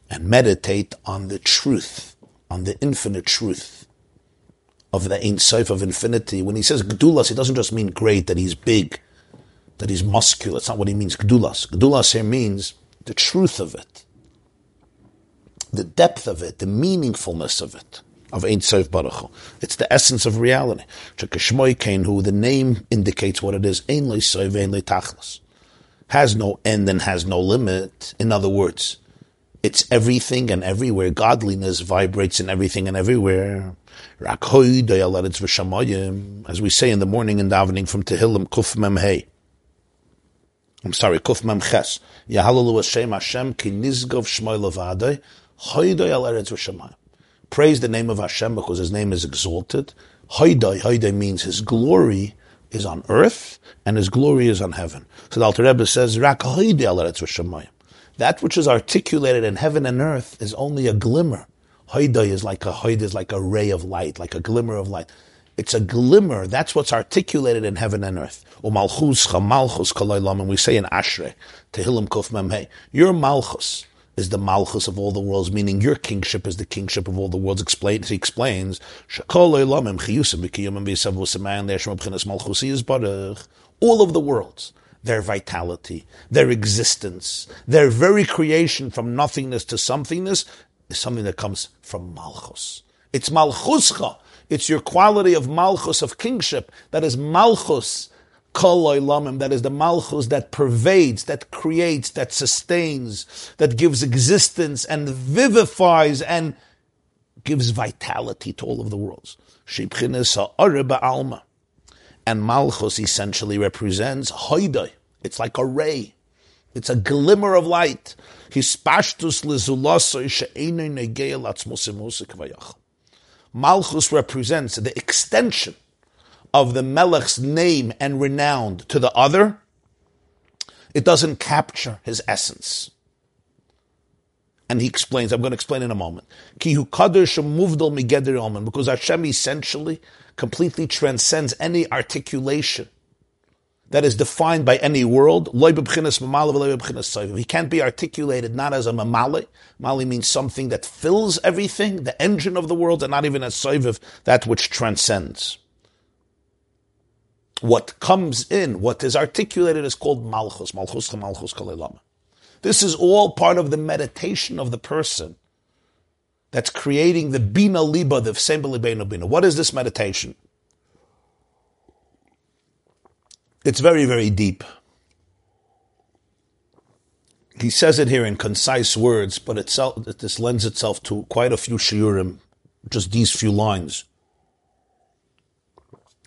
and meditate on the truth, on the infinite truth of the Ein Sof of infinity. When he says gdulas, he doesn't just mean great, that he's big. that he's muscular. That's not what he means, Gdulas. Gdulas here means the truth of it, the depth of it, the meaningfulness of it, of Ein Sof Baruch Hu. It's the essence of reality. Shekeshmoi Kainhu, the name indicates what it is, Ein Sof, Ein Tachlis. Has no end and has no limit. In other words, it's everything and everywhere. Godliness vibrates in everything and everywhere. As we say in the morning in davening from Tehillim, Kuf Mem Hey. I'm sorry, Kuf Mem Ches. Yahalalu Hashem Hashem ki nizgov shmoi levadei hoydoi al eretz v'shamayim. Praise the name of Hashem because His name is exalted. Hoydoi, hoydoi means His glory is on earth and His glory is on heaven. So the Alter Rebbe says, Rak hoydoi al eretz v'shamayim. That which is articulated in heaven and earth is only a glimmer. Hoydoi is like a hoyd is like a ray of light, like a glimmer of light. It's a glimmer. That's what's articulated in heaven and earth. O Malchus, Malchus Kalay Lam, and we say in Ashrei, Tehillim Kuf Mem Hey. Your Malchus is the Malchus of all the worlds, meaning your kingship is the kingship of all the worlds. Explain, he explains, Shakolay Lamim Chiyusim Bikiyum Bisavusaman Leshma Bchinas Malchusi is Barach. All of the worlds, their vitality, their existence, their very creation from nothingness to somethingness is something that comes from Malchus. It's Malchuscha. It's your quality of Malchus, of kingship. That is Malchus, Kol Olamim. That is the Malchus that pervades, that creates, that sustains, that gives existence and vivifies and gives vitality to all of the worlds. Shibchines ha'oreh ba'alma. And Malchus essentially represents hoydoi. It's like a ray. It's a glimmer of light. Malchus represents the extension of the Melech's name and renown to the other. It doesn't capture his essence. And he explains, I'm going to explain in a moment. Because Hashem essentially completely transcends any articulation that is defined by any world. He can't be articulated not as a mamali. Mamali means something that fills everything, the engine of the world, and not even as soiviv, that which transcends. What comes in, what is articulated, is called malchus. Malchus, malchus, kalelama. This is all part of the meditation of the person that's creating the Bina Liba, the Sembeli Beinu Bina. What is this meditation? It's very, very deep. He says it here in concise words, but itself, this lends itself to quite a few shiurim, just these few lines.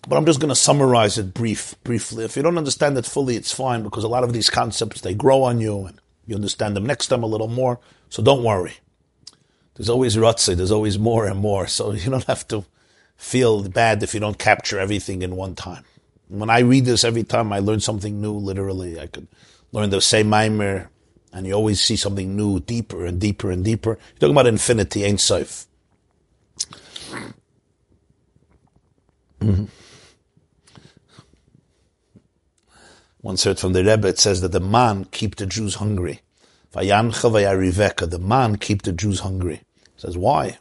But I'm just going to summarize it brief, briefly. If you don't understand it fully, it's fine, because a lot of these concepts, they grow on you, and you understand them next time a little more, so don't worry. There's always ratzay, there's always more and more, so you don't have to feel bad if you don't capture everything in one time. When I read this, every time I learn something new, literally. I could learn the same maimer, and you always see something new, deeper and deeper and deeper. You're talking about infinity, Ein Sof. Mm-hmm. Once heard from the Rebbe, it says that the man keep the Jews hungry. Vayancha vayariveka, the man keep the Jews hungry. It says, why?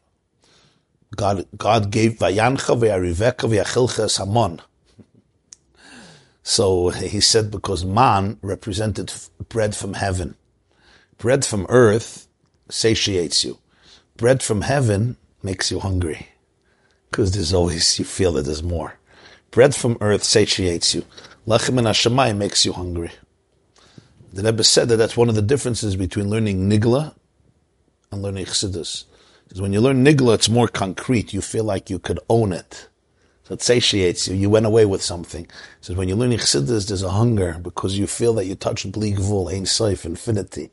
God, God gave vayancha vayariveka vayachilcha es hamon. So he said because man represented bread from heaven. Bread from earth satiates you. Bread from heaven makes you hungry. Because there's always, you feel that there's more. Bread from earth satiates you. Lechem and Hashemayim makes you hungry. The Rebbe said that that's one of the differences between learning Nigla and learning Chassidus. Because when you learn Nigla, it's more concrete. You feel like you could own it. So it satiates you. You went away with something. So when you're learning Chassidus, there's a hunger because you feel that you touched Bli Gvul, Ein Sof, infinity.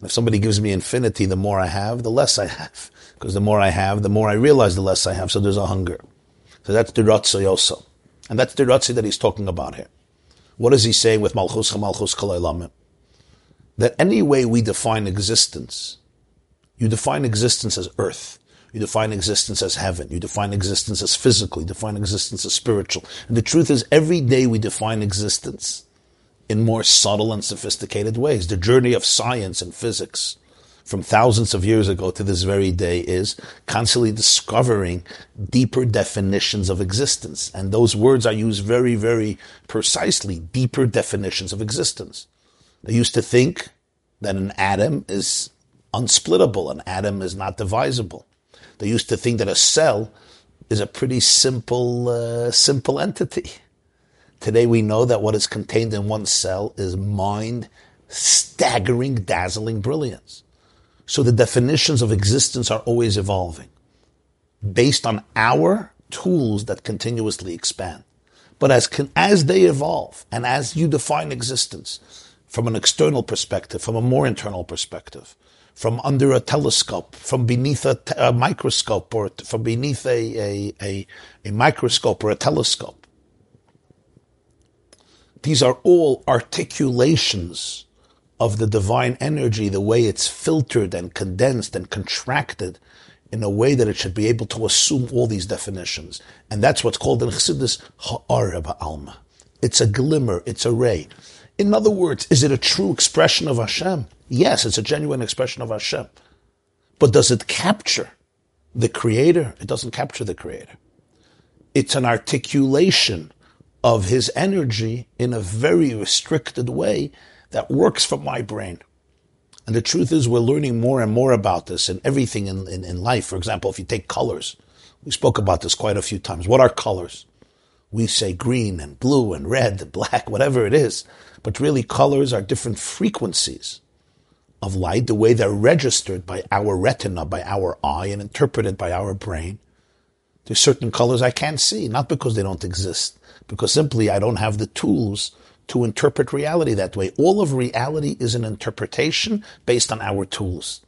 And if somebody gives me infinity, the more I have, the less I have. Because the more I have, the more I realize the less I have. So there's a hunger. So that's the Ratzai also. And that's the Ratzai that he's talking about here. What is he saying with Malchus HaMalchus Kalei Lamed? That any way we define existence, you define existence as earth, you define existence as heaven, you define existence as physical, you define existence as spiritual. And the truth is, every day we define existence in more subtle and sophisticated ways. The journey of science and physics from thousands of years ago to this very day is constantly discovering deeper definitions of existence. And those words are used very, very precisely, deeper definitions of existence. They used to think that an atom is unsplittable, an atom is not divisible. They used to think that a cell is a pretty simple, uh, simple entity. Today we know that what is contained in one cell is mind, staggering, dazzling brilliance. So the definitions of existence are always evolving based on our tools that continuously expand. But as can, as they evolve and as you define existence from an external perspective, from a more internal perspective, from under a telescope, from beneath a, te- a microscope or t- from beneath a, a, a, a microscope or a telescope, these are all articulations of the divine energy, the way it's filtered and condensed and contracted in a way that it should be able to assume all these definitions. And that's what's called in Chassidus, ha'ar ba'alma. It's a glimmer, it's a ray. In other words, is it a true expression of Hashem? Yes, it's a genuine expression of Hashem. But does it capture the Creator? It doesn't capture the Creator. It's an articulation of his energy in a very restricted way that works from my brain. And the truth is we're learning more and more about this in everything in, in, in life. For example, if you take colors, we spoke about this quite a few times. What are colors? We say green and blue and red and black, whatever it is. But really colors are different frequencies of light, the way they're registered by our retina, by our eye, and interpreted by our brain. There's certain colors I can't see, not because they don't exist, because simply I don't have the tools to interpret reality that way. All of reality is an interpretation based on our tools.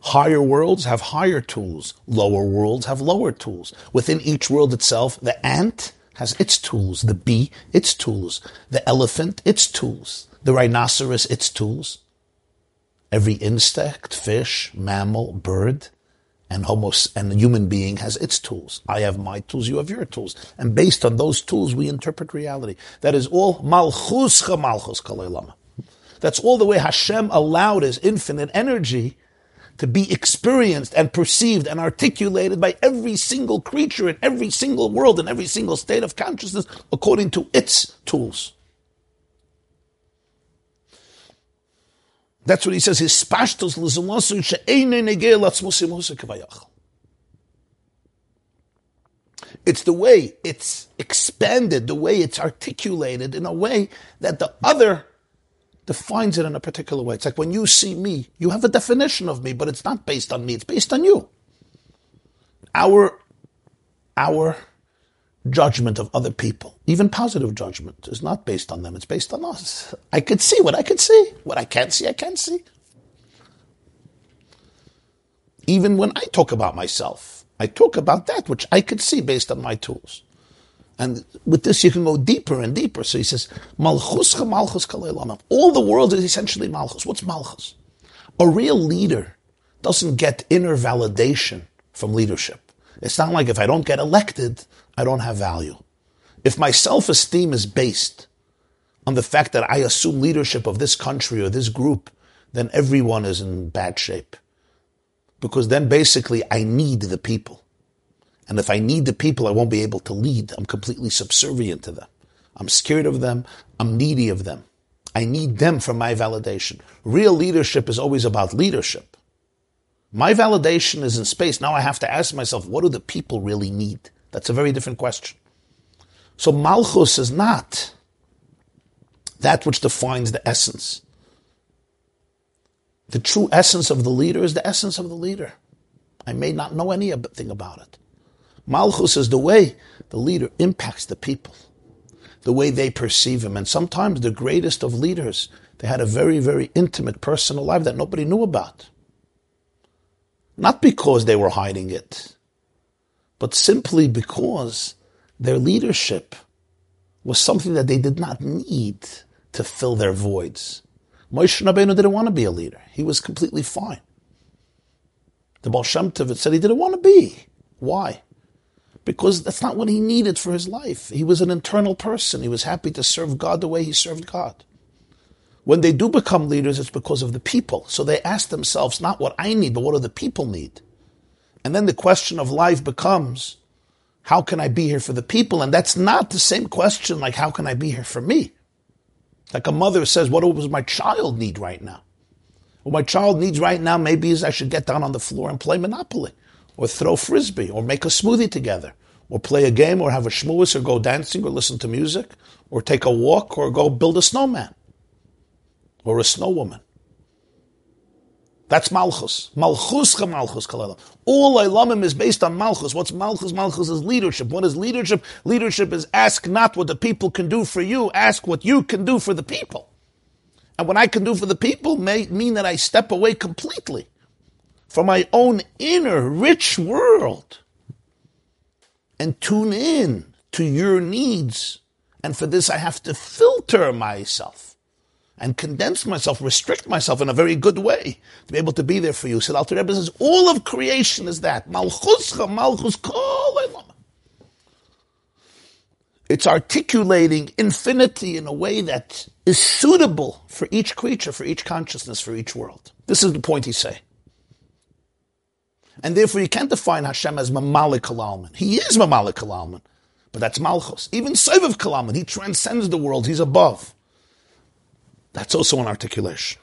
Higher worlds have higher tools. Lower worlds have lower tools. Within each world itself, the ant has its tools. The bee, its tools. The elephant, its tools. The rhinoceros, its tools. Every insect, fish, mammal, bird, and homo and the human being has its tools. I have my tools, you have your tools. And based on those tools, we interpret reality. That is all Malchus Chamalchus Kalei Lama. That's all the way Hashem allowed his infinite energy to be experienced and perceived and articulated by every single creature in every single world, in every single state of consciousness, according to its tools. That's what he says. It's the way it's expanded, the way it's articulated in a way that the other defines it in a particular way. It's like when you see me, you have a definition of me, but it's not based on me, it's based on you. Our, our judgment of other people, even positive judgment, is not based on them, it's based on us. I could see what I could see. What I can't see, I can't see. Even when I talk about myself, I talk about that which I could see based on my tools. And with this, you can go deeper and deeper. So he says, Malchus Chamalchus Kalei Lama. All the world is essentially Malchus. What's Malchus? A real leader doesn't get inner validation from leadership. It's not like if I don't get elected, I don't have value. If my self-esteem is based on the fact that I assume leadership of this country or this group, then everyone is in bad shape. Because then basically I need the people. And if I need the people, I won't be able to lead. I'm completely subservient to them. I'm scared of them. I'm needy of them. I need them for my validation. Real leadership is always about leadership. My validation is in space. Now I have to ask myself, what do the people really need? That's a very different question. So Malchus is not that which defines the essence. The true essence of the leader is the essence of the leader. I may not know anything about it. Malchus is the way the leader impacts the people, the way they perceive him. And sometimes the greatest of leaders, they had a very, very intimate personal life that nobody knew about. Not because they were hiding it, but simply because their leadership was something that they did not need to fill their voids. Moshe Rabbeinu didn't want to be a leader. He was completely fine. The Baal Shem Tov said he didn't want to be. Why? Because that's not what he needed for his life. He was an internal person. He was happy to serve God the way he served God. When they do become leaders, it's because of the people. So they ask themselves, not what I need, but what do the people need? And then the question of life becomes, how can I be here for the people? And that's not the same question like, how can I be here for me? Like a mother says, what does my child need right now? What my child needs right now maybe is I should get down on the floor and play Monopoly, or throw Frisbee, or make a smoothie together, or play a game, or have a shmooze, or go dancing, or listen to music, or take a walk, or go build a snowman, or a snow woman. That's Malchus. Malchus ha Malchus kalalam. All Ilamim is based on Malchus. What's Malchus? Malchus is leadership. What is leadership? Leadership is ask not what the people can do for you, ask what you can do for the people. And what I can do for the people may mean that I step away completely from my own inner rich world and tune in to your needs. And for this, I have to filter myself and condense myself, restrict myself in a very good way to be able to be there for you. So Alter Rebbe says, all of creation is that. Malchuscha, Malchus, kol olam. It's articulating infinity in a way that is suitable for each creature, for each consciousness, for each world. This is the point he's saying. And therefore you can't define Hashem as mamalik halalman. He is mamalik halalman, but that's Malchus. Even Sovav halalman, he transcends the world, he's above. That's also an articulation.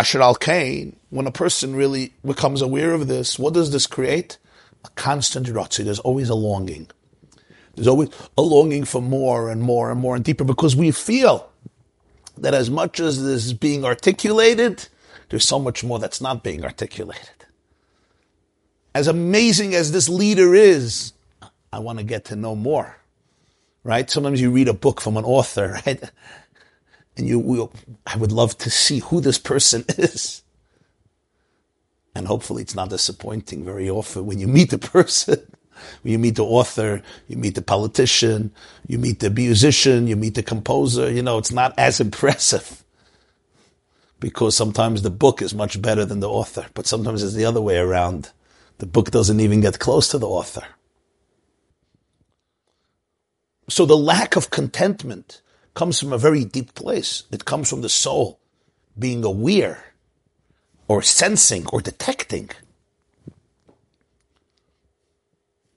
Asher al kain, when a person really becomes aware of this, what does this create? A constant ratzi. There's always a longing. There's always a longing for more and more and more and deeper, because we feel that as much as this is being articulated, there's so much more that's not being articulated. As amazing as this leader is, I want to get to know more, right? Sometimes you read a book from an author, right? And you will, I would love to see who this person is. And hopefully it's not disappointing very often when you meet the person. When you meet the author, you meet the politician, you meet the musician, you meet the composer. You know, it's not as impressive. Because sometimes the book is much better than the author. But sometimes it's the other way around. The book doesn't even get close to the author. So the lack of contentment comes from a very deep place. It comes from the soul being aware or sensing or detecting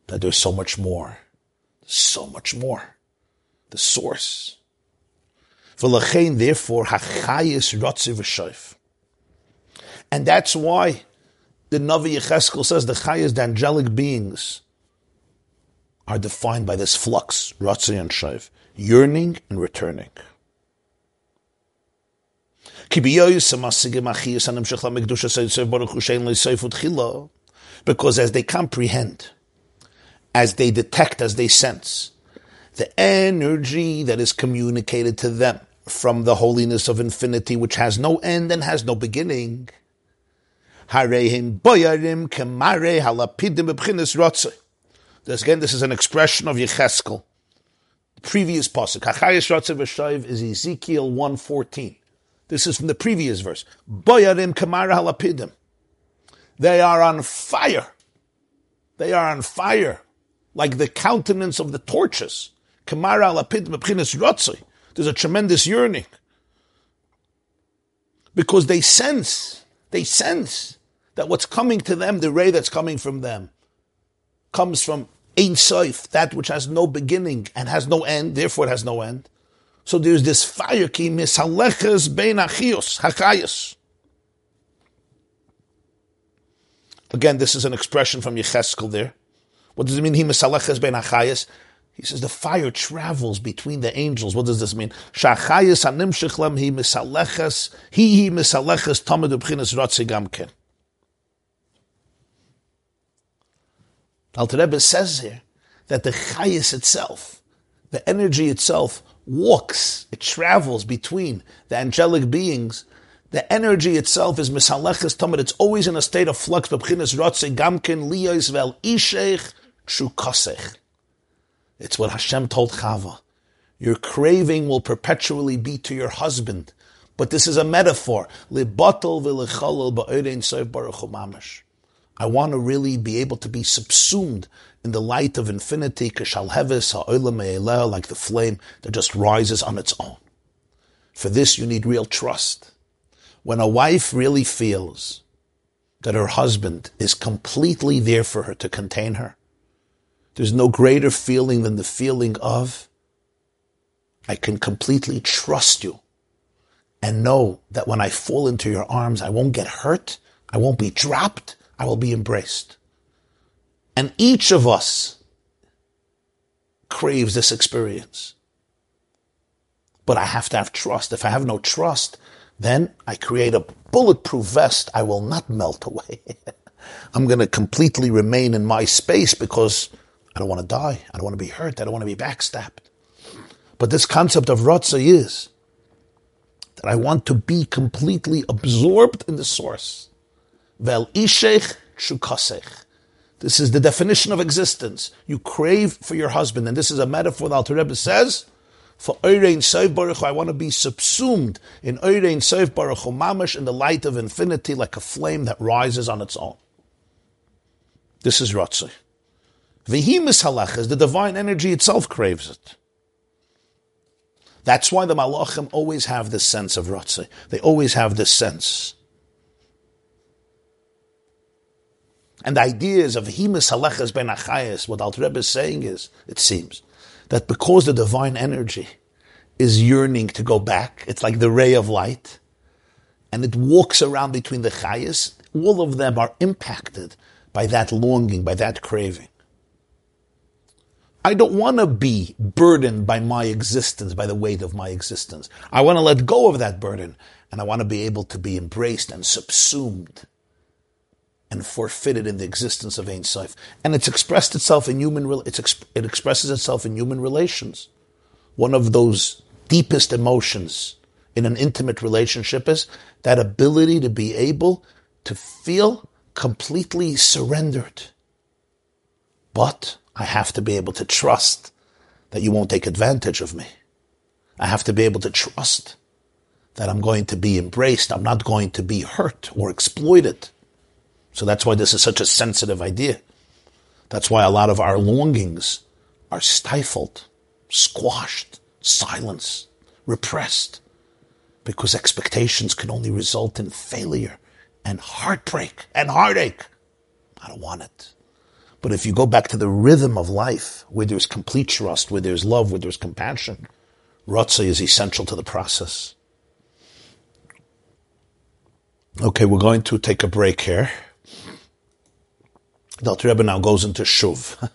that there's so much more, so much more, the source. V'lachein, therefore, hachayis ratzi v'shoif. And that's why the Navi Yecheskel says the chayis, the angelic beings, are defined by this flux, ratzi and shoif. Yearning and returning. Because as they comprehend, as they detect, as they sense, the energy that is communicated to them from the holiness of infinity, which has no end and has no beginning, this, again, this is an expression of Yecheskel. Previous pasuk, Hachayis Ratzav V'Shayiv, is Ezekiel one fourteen. This is from the previous verse. Boyarim Kamara Halapidim. They are on fire. They are on fire, like the countenance of the torches. Kamara Halapidim B'Chinas Ratzav. There's a tremendous yearning because they sense, they sense that what's coming to them, the ray that's coming from them, comes from Ein Sof, that which has no beginning and has no end, therefore it has no end. So there's this fire ki misaleches bein achios, hakayos. Again, this is an expression from Yecheskel there. What does it mean, he misaleches bein achayos? He says the fire travels between the angels. What does this mean? Shachayos hanimshich lem hi misaleches, hi hi misaleches tamid ub'chinas ratzi gamken. Alter Rebbe says here that the chayis itself, the energy itself, walks, it travels between the angelic beings. The energy itself is misaleches tamid. It's always in a state of flux. B'chinas ratzi gamkin liyos vel ishech shukasech. It's what Hashem told Chava. Your craving will perpetually be to your husband. But this is a metaphor. Libatel v'lechalel ba'orein soif baruch hu mamash. I want to really be able to be subsumed in the light of infinity, like the flame that just rises on its own. For this, you need real trust. When a wife really feels that her husband is completely there for her to contain her, there's no greater feeling than the feeling of, I can completely trust you and know that when I fall into your arms, I won't get hurt, I won't be dropped, I will be embraced. And each of us craves this experience. But I have to have trust. If I have no trust, then I create a bulletproof vest. I will not melt away. I'm going to completely remain in my space because I don't want to die. I don't want to be hurt. I don't want to be backstabbed. But this concept of Ratzah is that I want to be completely absorbed in the source. Vel ishech shukasech. This is the definition of existence. You crave for your husband. And this is a metaphor that Alter Rebbe says, for Ein Sof Baruch Hu, I want to be subsumed in Ein Sof Baruch Hu Mamash, in the light of infinity, like a flame that rises on its own. This is Ratzah. V'hi Mesushalach, as the divine energy itself craves it. That's why the Malachim always have this sense of Ratzah. They always have this sense. And the ideas of Himis Halachas Ben Achayas, what Alter Rebbe is saying is, it seems, that because the divine energy is yearning to go back, it's like the ray of light, and it walks around between the Chayas, all of them are impacted by that longing, by that craving. I don't want to be burdened by my existence, by the weight of my existence. I want to let go of that burden, and I want to be able to be embraced and subsumed and forfeited in the existence of Ein Sof. And it's expressed itself in human, it's exp, it expresses itself in human relations. One of those deepest emotions in an intimate relationship is that ability to be able to feel completely surrendered. But I have to be able to trust that you won't take advantage of me. I have to be able to trust that I'm going to be embraced. I'm not going to be hurt or exploited. So that's why this is such a sensitive idea. That's why a lot of our longings are stifled, squashed, silenced, repressed, because expectations can only result in failure and heartbreak and heartache. I don't want it. But if you go back to the rhythm of life, where there's complete trust, where there's love, where there's compassion, Ratzah is essential to the process. Okay, we're going to take a break here. The Alter Rebbe now goes into Shuv.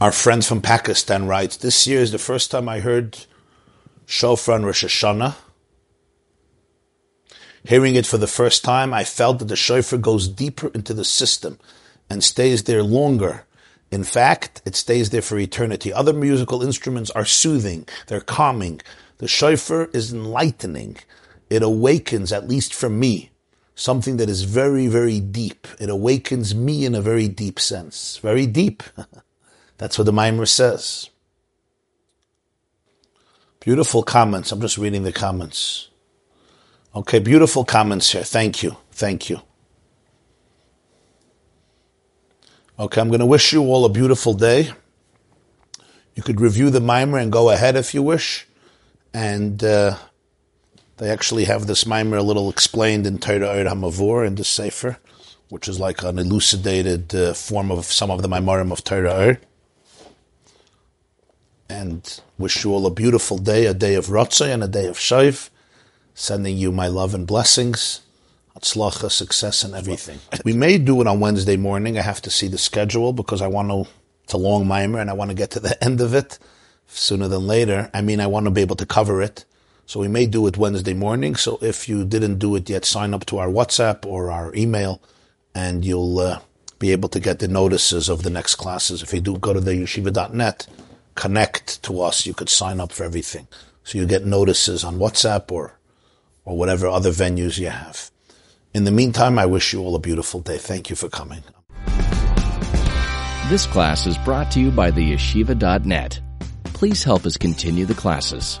Our friend from Pakistan writes, this year is the first time I heard Shofar on Rosh Hashanah. Hearing it for the first time, I felt that the shofar goes deeper into the system and stays there longer. In fact, it stays there for eternity. Other musical instruments are soothing, they're calming. The shofar is enlightening. It awakens, at least for me, something that is very, very deep. It awakens me in a very deep sense. Very deep. That's what the Maimer says. Beautiful comments. I'm just reading the comments. Okay, beautiful comments here. Thank you. Thank you. Okay, I'm going to wish you all a beautiful day. You could review the Maimer and go ahead if you wish. And uh they actually have this Maimer a little explained in Torah Ohr HaMavor, in the Sefer, which is like an elucidated uh, form of some of the Maimarim of Torah Ohr. And wish you all a beautiful day, a day of Ratzah and a day of Shaiv. Sending you my love and blessings, Hatzlacha, success and everything. We may do it on Wednesday morning. I have to see the schedule because I want to, it's a long Maimer and I want to get to the end of it sooner than later. I mean, I want to be able to cover it. So we may do it Wednesday morning. So if you didn't do it yet, sign up to our WhatsApp or our email, and you'll uh, be able to get the notices of the next classes. If you do, go to the yeshiva dot net, connect to us. You could sign up for everything. So you get notices on WhatsApp or, or whatever other venues you have. In the meantime, I wish you all a beautiful day. Thank you for coming. This class is brought to you by the yeshiva dot net. Please help us continue the classes.